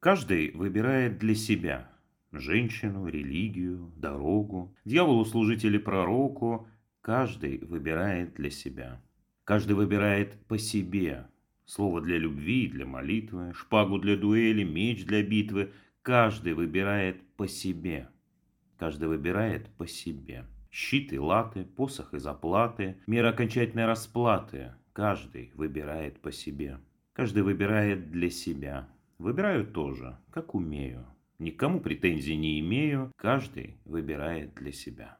Каждый выбирает для себя женщину, религию, дорогу, дьяволу-служителю пророку. Каждый выбирает для себя. Каждый выбирает по себе. Слово для любви и для молитвы, шпагу для дуэли, меч для битвы. Каждый выбирает по себе. Каждый выбирает по себе. Щит и латы, посох и заплаты, мера окончательной расплаты. Каждый выбирает по себе. Каждый выбирает для себя. Выбираю тоже, как умею. Никому претензий не имею. Каждый выбирает для себя.